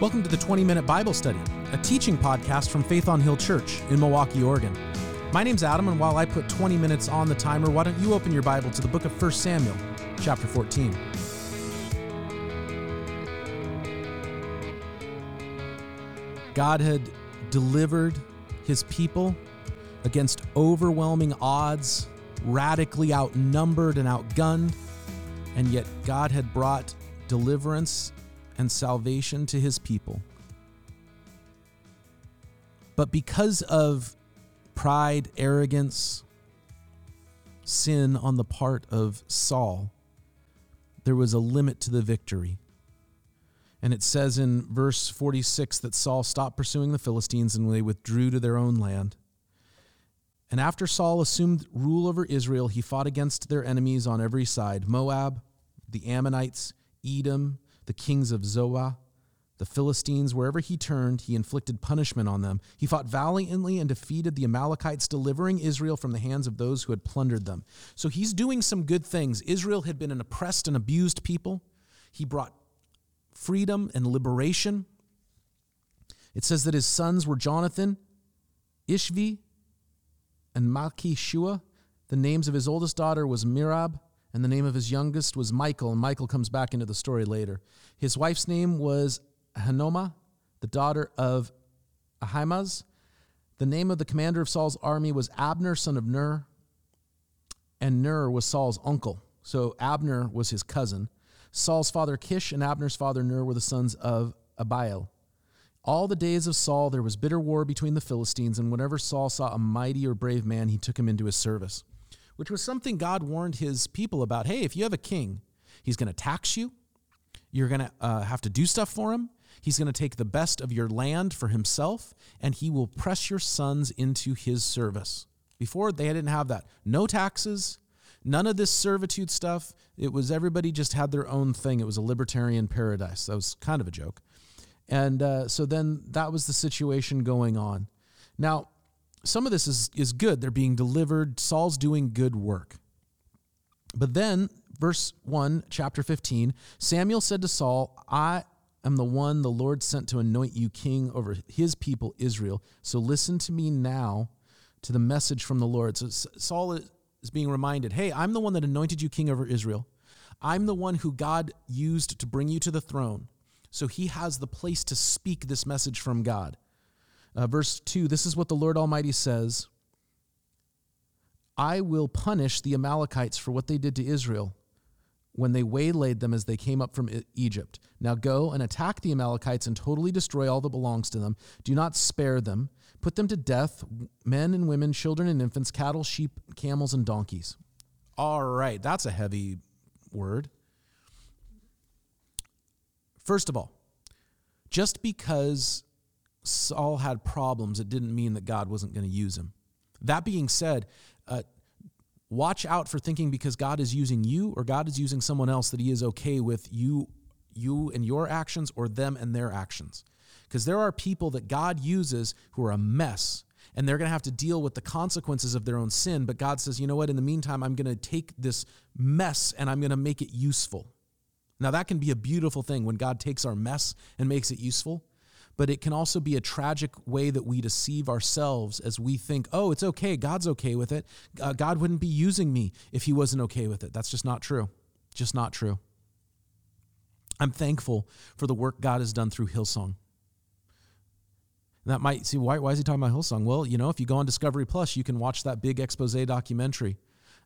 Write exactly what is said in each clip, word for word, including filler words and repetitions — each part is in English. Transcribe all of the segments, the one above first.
Welcome to the twenty-minute Bible Study, a teaching podcast from Faith on Hill Church in Milwaukee, Oregon. My name's Adam, and while I put twenty minutes on the timer, why don't you open your Bible to the book of First Samuel, chapter fourteen. God had delivered his people against overwhelming odds, radically outnumbered and outgunned, and yet God had brought deliverance and salvation to his people. But because of pride, arrogance, sin on the part of Saul, there was a limit to the victory. And it says in verse forty-six that Saul stopped pursuing the Philistines and they withdrew to their own land. And after Saul assumed rule over Israel, he fought against their enemies on every side: Moab, the Ammonites, Edom, the kings of Zoah, the Philistines. Wherever he turned, he inflicted punishment on them. He fought valiantly and defeated the Amalekites, delivering Israel from the hands of those who had plundered them. So he's doing some good things. Israel had been an oppressed and abused people. He brought freedom and liberation. It says that his sons were Jonathan, Ishvi, and Malchishua. The names of his oldest daughter was Merab, and the name of his youngest was Michael, and Michael comes back into the story later. His wife's name was Ahinoma, the daughter of Ahimaaz. The name of the commander of Saul's army was Abner, son of Ner, and Ner was Saul's uncle, so Abner was his cousin. Saul's father Kish and Abner's father Ner were the sons of Abiel. All the days of Saul there was bitter war between the Philistines, and whenever Saul saw a mighty or brave man, he took him into his service. Which was something God warned his people about. Hey, if you have a king, he's going to tax you. You're going to uh, have to do stuff for him. He's going to take the best of your land for himself, and he will press your sons into his service. Before, they didn't have that. No taxes, none of this servitude stuff. It was everybody just had their own thing. It was a libertarian paradise. That was kind of a joke. And uh, so then that was the situation going on. Now, some of this is, is good. They're being delivered. Saul's doing good work. But then, verse one, chapter fifteen, Samuel said to Saul, I am the one the Lord sent to anoint you king over his people Israel. So listen to me now to the message from the Lord. So Saul is being reminded, hey, I'm the one that anointed you king over Israel. I'm the one who God used to bring you to the throne. So he has the place to speak this message from God. Uh, verse two, this is what the Lord Almighty says. I will punish the Amalekites for what they did to Israel when they waylaid them as they came up from Egypt. Now go and attack the Amalekites and totally destroy all that belongs to them. Do not spare them. Put them to death, men and women, children and infants, cattle, sheep, camels, and donkeys. All right, that's a heavy word. First of all, just because Saul had problems, it didn't mean that God wasn't going to use him. That being said, uh, watch out for thinking because God is using you or God is using someone else that he is okay with you, you and your actions or them and their actions. Because there are people that God uses who are a mess and they're going to have to deal with the consequences of their own sin. But God says, you know what, in the meantime, I'm going to take this mess and I'm going to make it useful. Now that can be a beautiful thing when God takes our mess and makes it useful. But it can also be a tragic way that we deceive ourselves as we think, oh, it's okay, God's okay with it. Uh, God wouldn't be using me if he wasn't okay with it. That's just not true. Just not true. I'm thankful for the work God has done through Hillsong. And that might, see, why, why is he talking about Hillsong? Well, you know, if you go on Discovery Plus, you can watch that big expose documentary.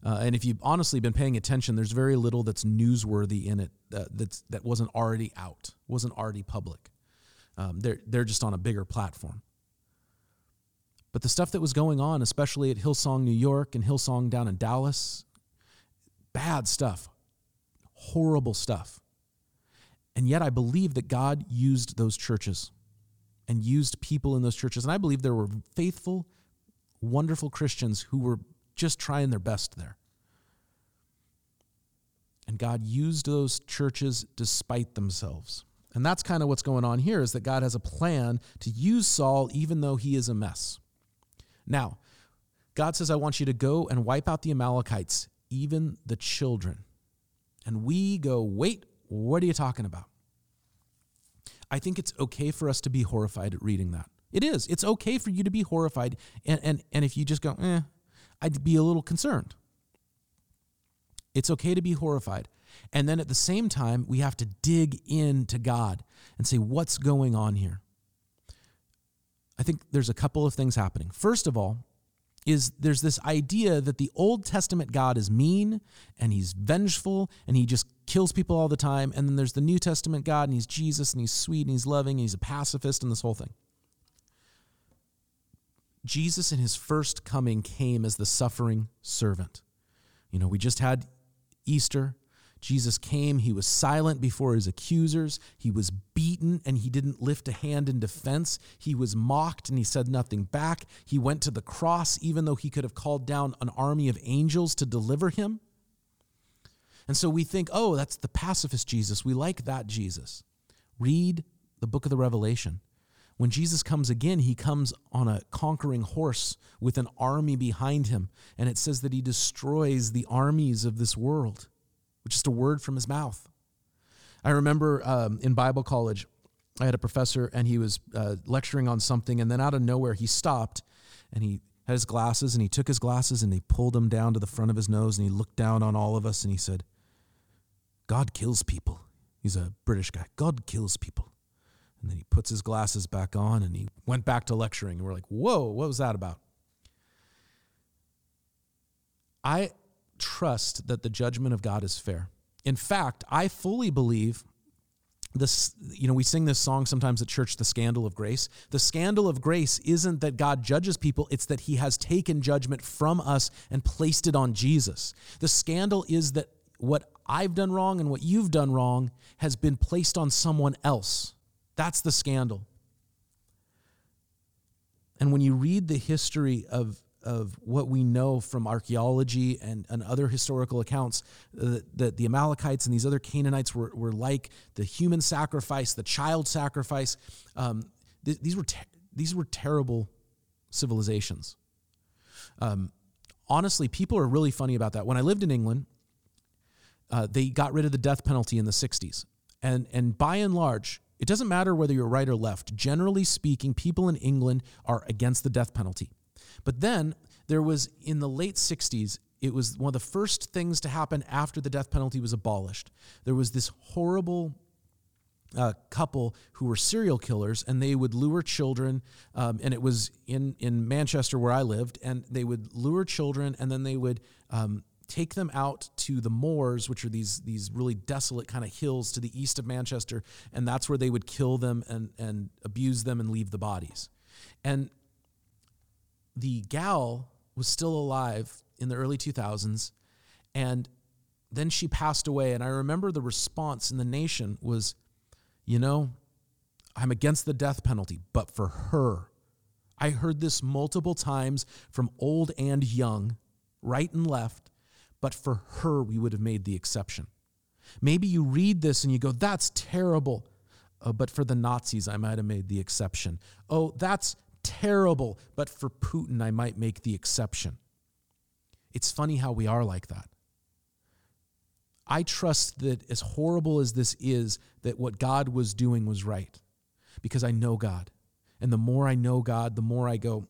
Uh, and if you've honestly been paying attention, there's very little that's newsworthy in it uh, that's, that wasn't already out, wasn't already public. Um, they're, they're just on a bigger platform. But the stuff that was going on, especially at Hillsong, New York, and Hillsong down in Dallas, bad stuff, horrible stuff. And yet I believe that God used those churches and used people in those churches. And I believe there were faithful, wonderful Christians who were just trying their best there. And God used those churches despite themselves. And that's kind of what's going on here, is that God has a plan to use Saul even though he is a mess. Now, God says, I want you to go and wipe out the Amalekites, even the children. And we go, wait, what are you talking about? I think it's okay for us to be horrified at reading that. It is. It's okay for you to be horrified. And, and, and if you just go, eh, I'd be a little concerned. It's okay to be horrified. And then at the same time, we have to dig into God and say, what's going on here? I think there's a couple of things happening. First of all, is there's this idea that the Old Testament God is mean and he's vengeful and he just kills people all the time. And then there's the New Testament God and he's Jesus and he's sweet and he's loving and he's a pacifist and this whole thing. Jesus in his first coming came as the suffering servant. You know, we just had Easter. Jesus came, he was silent before his accusers, he was beaten and he didn't lift a hand in defense, he was mocked and he said nothing back, he went to the cross even though he could have called down an army of angels to deliver him. And so we think, oh, that's the pacifist Jesus, we like that Jesus. Read the book of the Revelation. When Jesus comes again, he comes on a conquering horse with an army behind him, and it says that he destroys the armies of this world. Just a word from his mouth. I remember um, in Bible college, I had a professor and he was uh, lecturing on something, and then out of nowhere he stopped and he had his glasses and he took his glasses and he pulled them down to the front of his nose and he looked down on all of us and he said, God kills people. He's a British guy. God kills people. And then he puts his glasses back on and he went back to lecturing. And we're like, whoa, what was that about? I... trust that the judgment of God is fair. In fact, I fully believe this. You know, we sing this song sometimes at church, the scandal of grace. The scandal of grace isn't that God judges people, it's that he has taken judgment from us and placed it on Jesus. The scandal is that what I've done wrong and what you've done wrong has been placed on someone else. That's the scandal. And when you read the history of of what we know from archaeology and, and other historical accounts, uh, that the Amalekites and these other Canaanites were, were like the human sacrifice, the child sacrifice. Um, th- these were ter- these were terrible civilizations. Um, honestly, people are really funny about that. When I lived in England, uh, they got rid of the death penalty in the sixties. And, and by and large, it doesn't matter whether you're right or left. Generally speaking, people in England are against the death penalty. But then there was, in the late sixties, it was one of the first things to happen after the death penalty was abolished. There was this horrible uh, couple who were serial killers, and they would lure children, um, and it was in, in Manchester where I lived, and they would lure children, and then they would um, take them out to the moors, which are these, these really desolate kind of hills to the east of Manchester, and that's where they would kill them and, and abuse them and leave the bodies. And the gal was still alive in the early two thousands, and then she passed away. And I remember the response in the nation was, you know, I'm against the death penalty, but for her. I heard this multiple times from old and young, right and left, but for her, we would have made the exception. Maybe you read this and you go, that's terrible. Oh, but for the Nazis, I might have made the exception. Oh, that's terrible, but for Putin, I might make the exception. It's funny how we are like that. I trust that as horrible as this is, that what God was doing was right, because I know God. And the more I know God, the more I go,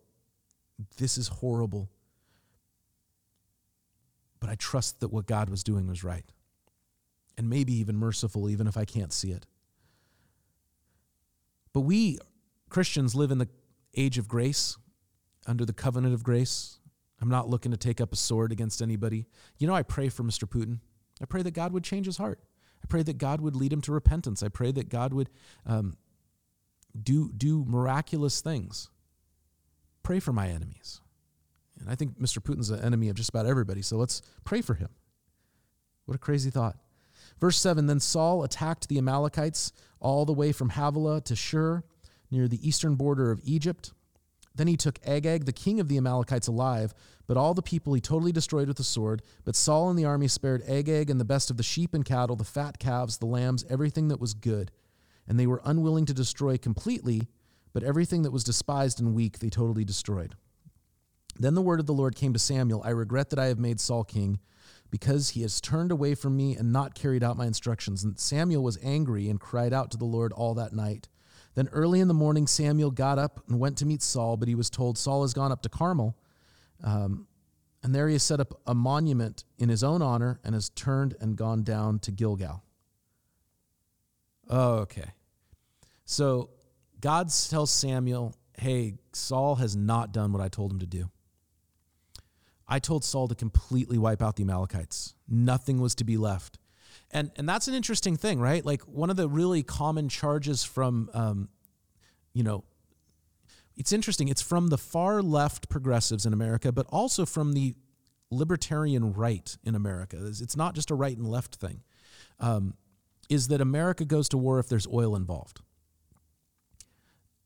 this is horrible. But I trust that what God was doing was right, and maybe even merciful, even if I can't see it. But we Christians live in the age of grace, under the covenant of grace. I'm not looking to take up a sword against anybody. You know, I pray for Mister Putin. I pray that God would change his heart. I pray that God would lead him to repentance. I pray that God would um, do, do miraculous things. Pray for my enemies. And I think Mister Putin's an enemy of just about everybody, so let's pray for him. What a crazy thought. Verse seven, then Saul attacked the Amalekites all the way from Havilah to Shur, near the eastern border of Egypt. Then he took Agag, the king of the Amalekites, alive, but all the people he totally destroyed with the sword. But Saul and the army spared Agag and the best of the sheep and cattle, the fat calves, the lambs, everything that was good. And they were unwilling to destroy completely, but everything that was despised and weak they totally destroyed. Then the word of the Lord came to Samuel, I regret that I have made Saul king, because he has turned away from me and not carried out my instructions. And Samuel was angry and cried out to the Lord all that night. Then early in the morning, Samuel got up and went to meet Saul, but he was told, Saul has gone up to Carmel. Um, and there he has set up a monument in his own honor and has turned and gone down to Gilgal. Okay. So God tells Samuel, hey, Saul has not done what I told him to do. I told Saul to completely wipe out the Amalekites. Nothing was to be left. And and that's an interesting thing, right? Like one of the really common charges from, um, you know, it's interesting. It's from the far left progressives in America, but also from the libertarian right in America. It's not just a right and left thing. Um, is that America goes to war if there's oil involved.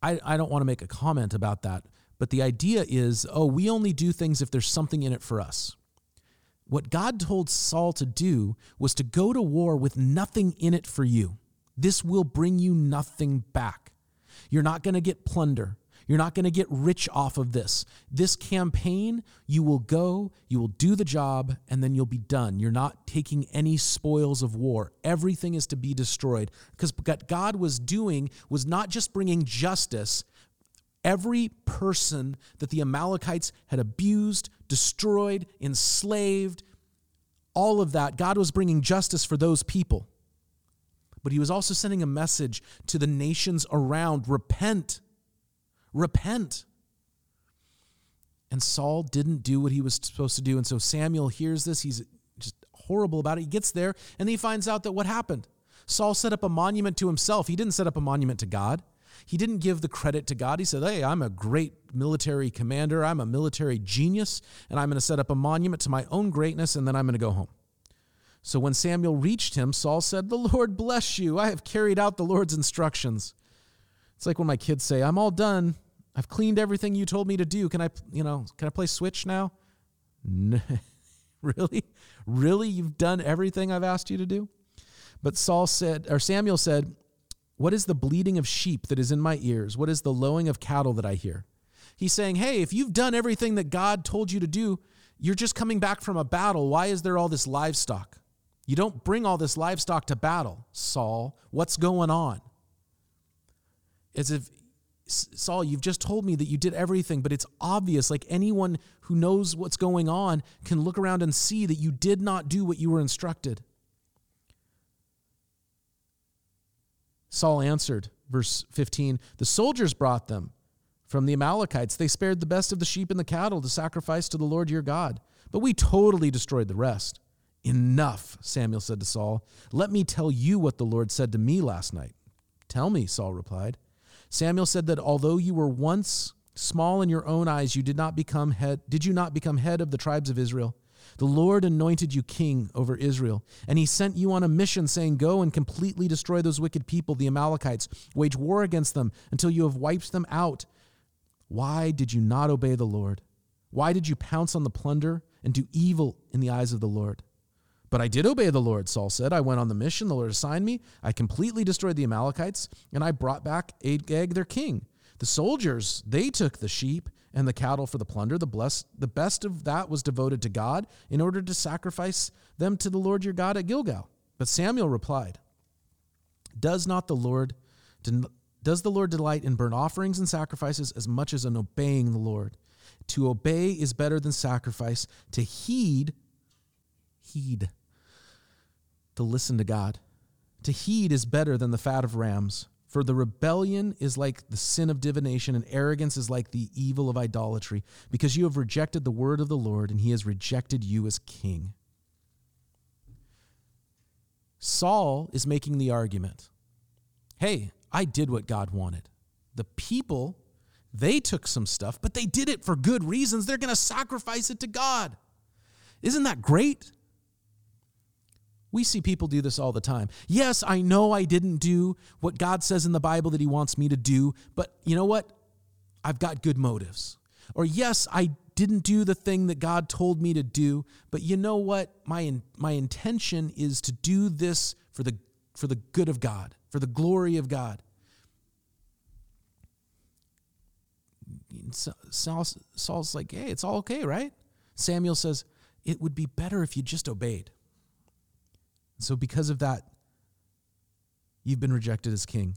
I, I don't want to make a comment about that, but the idea is, oh, we only do things if there's something in it for us. What God told Saul to do was to go to war with nothing in it for you. This will bring you nothing back. You're not going to get plunder. You're not going to get rich off of this. This campaign, you will go, you will do the job, and then you'll be done. You're not taking any spoils of war. Everything is to be destroyed. Because what God was doing was not just bringing justice. Every person that the Amalekites had abused, destroyed, enslaved, all of that, God was bringing justice for those people. But he was also sending a message to the nations around, repent. Repent. And Saul didn't do what he was supposed to do. And so Samuel hears this. He's just horrible about it. He gets there and he finds out that what happened. Saul set up a monument to himself. He didn't set up a monument to God. He didn't give the credit to God. He said, hey, I'm a great military commander. I'm a military genius. And I'm going to set up a monument to my own greatness. And then I'm going to go home. So when Samuel reached him, Saul said, the Lord bless you. I have carried out the Lord's instructions. It's like when my kids say, I'm all done. I've cleaned everything you told me to do. Can I, you know, can I play Switch now? No. Really? Really? You've done everything I've asked you to do? But Saul said, or Samuel said, what is the bleating of sheep that is in my ears? What is the lowing of cattle that I hear? He's saying, hey, if you've done everything that God told you to do, you're just coming back from a battle. Why is there all this livestock? You don't bring all this livestock to battle, Saul. What's going on? As if, Saul, you've just told me that you did everything, but it's obvious, like anyone who knows what's going on can look around and see that you did not do what you were instructed. Saul answered, verse fifteen, the soldiers brought them from the Amalekites. They spared the best of the sheep and the cattle to sacrifice to the Lord your God. But we totally destroyed the rest. Enough, Samuel said to Saul. Let me tell you what the Lord said to me last night. Tell me, Saul replied. Samuel said that although you were once small in your own eyes, you did not become head, did you not become head of the tribes of Israel? The Lord anointed you king over Israel, and he sent you on a mission saying, go and completely destroy those wicked people, the Amalekites. Wage war against them until you have wiped them out. Why did you not obey the Lord? Why did you pounce on the plunder and do evil in the eyes of the Lord? But I did obey the Lord, Saul said. I went on the mission the Lord assigned me. I completely destroyed the Amalekites, and I brought back Agag, their king. The soldiers, they took the sheep and the cattle for the plunder. The blessed, the best of that was devoted to God in order to sacrifice them to the Lord your God at Gilgal. But Samuel replied, Does not the Lord, does the Lord delight in burnt offerings and sacrifices as much as in obeying the Lord? To obey is better than sacrifice. To heed, heed, to listen to God. To heed is better than the fat of rams. For the rebellion is like the sin of divination, and arrogance is like the evil of idolatry, because you have rejected the word of the Lord, and he has rejected you as king. Saul is making the argument, hey, I did what God wanted. The people, they took some stuff, but they did it for good reasons. They're going to sacrifice it to God. Isn't that great? We see people do this all the time. Yes, I know I didn't do what God says in the Bible that he wants me to do, but you know what? I've got good motives. Or yes, I didn't do the thing that God told me to do, but you know what? My my intention is to do this for the for the good of God, for the glory of God. Saul's like, hey, it's all okay, right? Samuel says, it would be better if you just obeyed. So because of that, you've been rejected as king.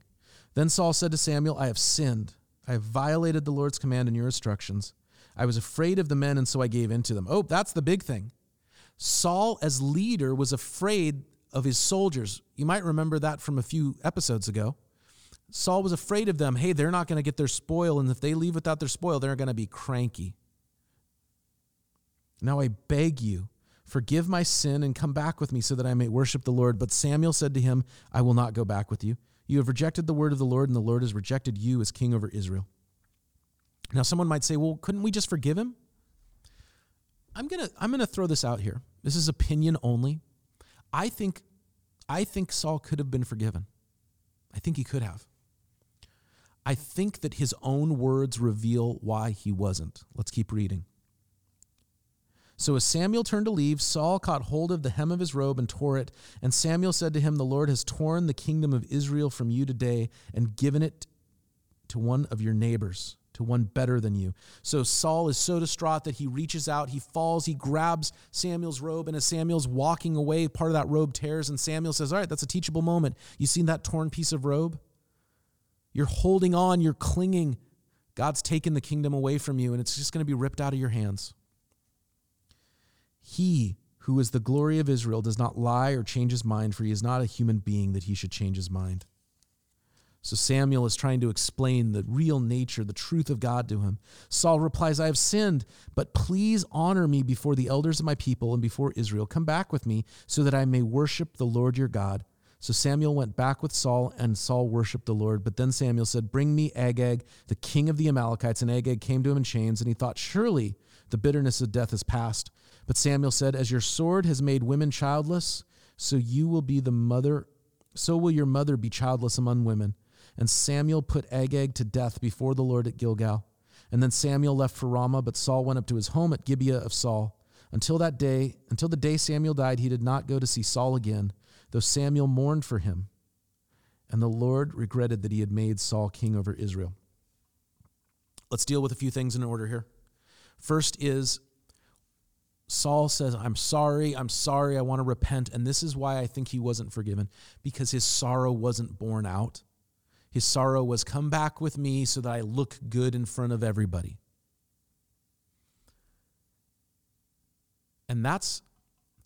Then Saul said to Samuel, I have sinned. I have violated the Lord's command and your instructions. I was afraid of the men, and so I gave in to them. Oh, that's the big thing. Saul, as leader, was afraid of his soldiers. You might remember that from a few episodes ago. Saul was afraid of them. Hey, they're not going to get their spoil, and if they leave without their spoil, they're going to be cranky. Now I beg you, forgive my sin and come back with me so that I may worship the Lord. But Samuel said to him, I will not go back with you. You have rejected the word of the Lord, and the Lord has rejected you as king over Israel. Now, someone might say, well, couldn't we just forgive him? I'm going to I'm going to throw this out here. This is opinion only. I think I think Saul could have been forgiven. I think he could have. I think that his own words reveal why he wasn't. Let's keep reading. So as Samuel turned to leave, Saul caught hold of the hem of his robe and tore it. And Samuel said to him, the Lord has torn the kingdom of Israel from you today and given it to one of your neighbors, to one better than you. So Saul is so distraught that he reaches out, he falls, he grabs Samuel's robe. And as Samuel's walking away, part of that robe tears. And Samuel says, all right, that's a teachable moment. You seen that torn piece of robe? You're holding on, you're clinging. God's taken the kingdom away from you, and it's just going to be ripped out of your hands. He who is the glory of Israel does not lie or change his mind, for he is not a human being that he should change his mind. So Samuel is trying to explain the real nature, the truth of God to him. Saul replies, I have sinned, but please honor me before the elders of my people and before Israel. Come back with me so that I may worship the Lord your God. So Samuel went back with Saul, and Saul worshiped the Lord. But then Samuel said, bring me Agag, the king of the Amalekites. And Agag came to him in chains, and he thought, surely the bitterness of death is past. But Samuel said, as your sword has made women childless, so you will be the mother, so will your mother be childless among women. And Samuel put Agag to death before the Lord at Gilgal. And then Samuel left for Ramah, but Saul went up to his home at Gibeah of Saul. Until that day, until the day Samuel died, he did not go to see Saul again, though Samuel mourned for him. And the Lord regretted that he had made Saul king over Israel. Let's deal with a few things in order here. First is, Saul says, I'm sorry, I'm sorry, I want to repent. And this is why I think he wasn't forgiven, because his sorrow wasn't borne out. His sorrow was, come back with me so that I look good in front of everybody. And that's,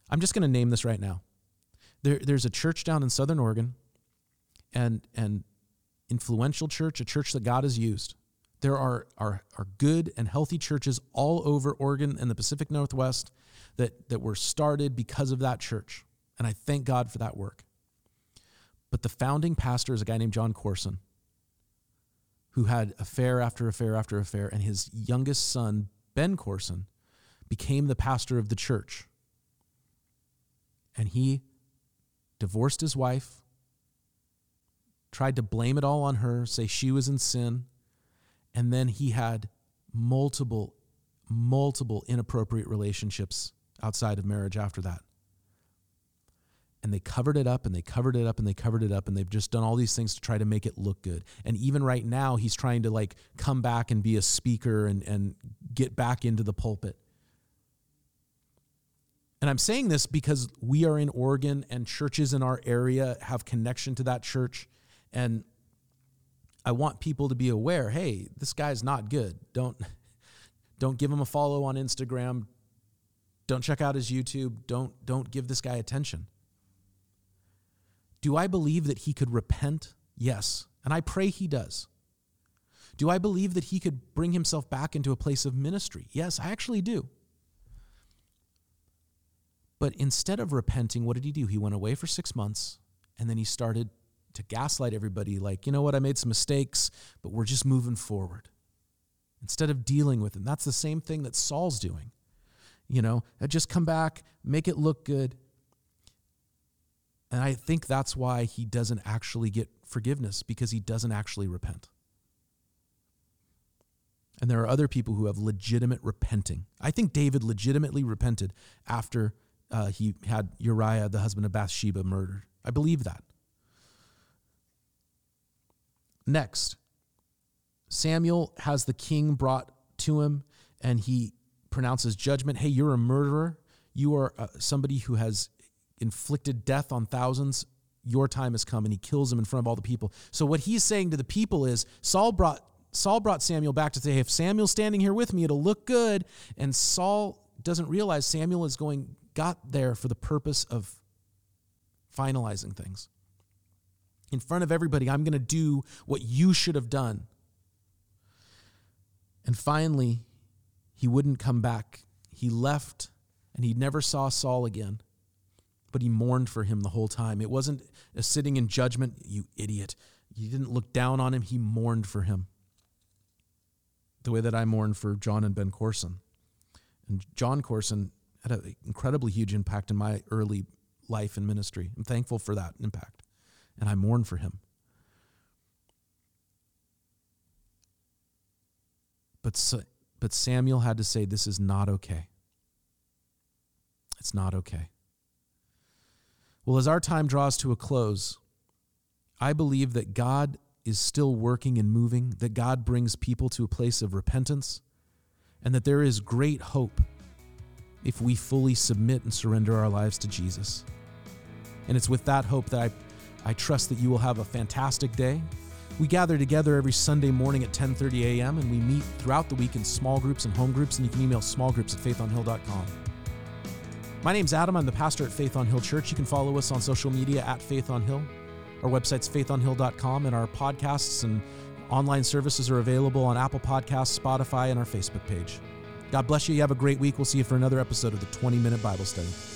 I'm just going to name this right now. There, there's a church down in Southern Oregon, and an influential church, a church that God has used. There are, are are good and healthy churches all over Oregon and the Pacific Northwest that, that were started because of that church. And I thank God for that work. But the founding pastor is a guy named John Corson, who had affair after affair after affair, and his youngest son, Ben Corson, became the pastor of the church. And he divorced his wife, tried to blame it all on her, say she was in sin. And then he had multiple, multiple inappropriate relationships outside of marriage after that. And they covered it up and they covered it up and they covered it up. And they've just done all these things to try to make it look good. And even right now, he's trying to like come back and be a speaker and, and get back into the pulpit. And I'm saying this because we are in Oregon, and churches in our area have connection to that church. And I want people to be aware, hey, this guy's not good. Don't don't give him a follow on Instagram. Don't check out his YouTube. Don't don't give this guy attention. Do I believe that he could repent? Yes, and I pray he does. Do I believe that he could bring himself back into a place of ministry? Yes, I actually do. But instead of repenting, what did he do? He went away for six months, and then he started to gaslight everybody, like, you know what, I made some mistakes, but we're just moving forward. Instead of dealing with them, that's the same thing that Saul's doing. You know, just come back, make it look good. And I think that's why he doesn't actually get forgiveness, because he doesn't actually repent. And there are other people who have legitimate repenting. I think David legitimately repented after uh, he had Uriah, the husband of Bathsheba, murdered. I believe that. Next, Samuel has the king brought to him, and he pronounces judgment. Hey, you're a murderer. You are uh, somebody who has inflicted death on thousands. your time has come, and he kills him in front of all the people. So what he's saying to the people is, Saul brought Saul brought Samuel back to say, hey, if Samuel's standing here with me, it'll look good. And Saul doesn't realize Samuel is going, got there for the purpose of finalizing things. In front of everybody, I'm going to do what you should have done. And finally, he wouldn't come back. He left, and he never saw Saul again. But he mourned for him the whole time. It wasn't a sitting in judgment, you idiot. You didn't look down on him. He mourned for him. The way that I mourn for John and Ben Corson. And John Corson had an incredibly huge impact in my early life and ministry. I'm thankful for that impact. And I mourn for him. But, but Samuel had to say, this is not okay. It's not okay. Well, as our time draws to a close, I believe that God is still working and moving, that God brings people to a place of repentance, and that there is great hope if we fully submit and surrender our lives to Jesus. And it's with that hope that I, I trust that you will have a fantastic day. We gather together every Sunday morning at ten thirty a.m., and we meet throughout the week in small groups and home groups, and you can email smallgroups at faithonhill dot com. My name's Adam. I'm the pastor at Faith on Hill Church. You can follow us on social media at Faith on Hill. Our website's faith on hill dot com, and our podcasts and online services are available on Apple Podcasts, Spotify, and our Facebook page. God bless you. You have a great week. We'll see you for another episode of the twenty-minute Bible Study.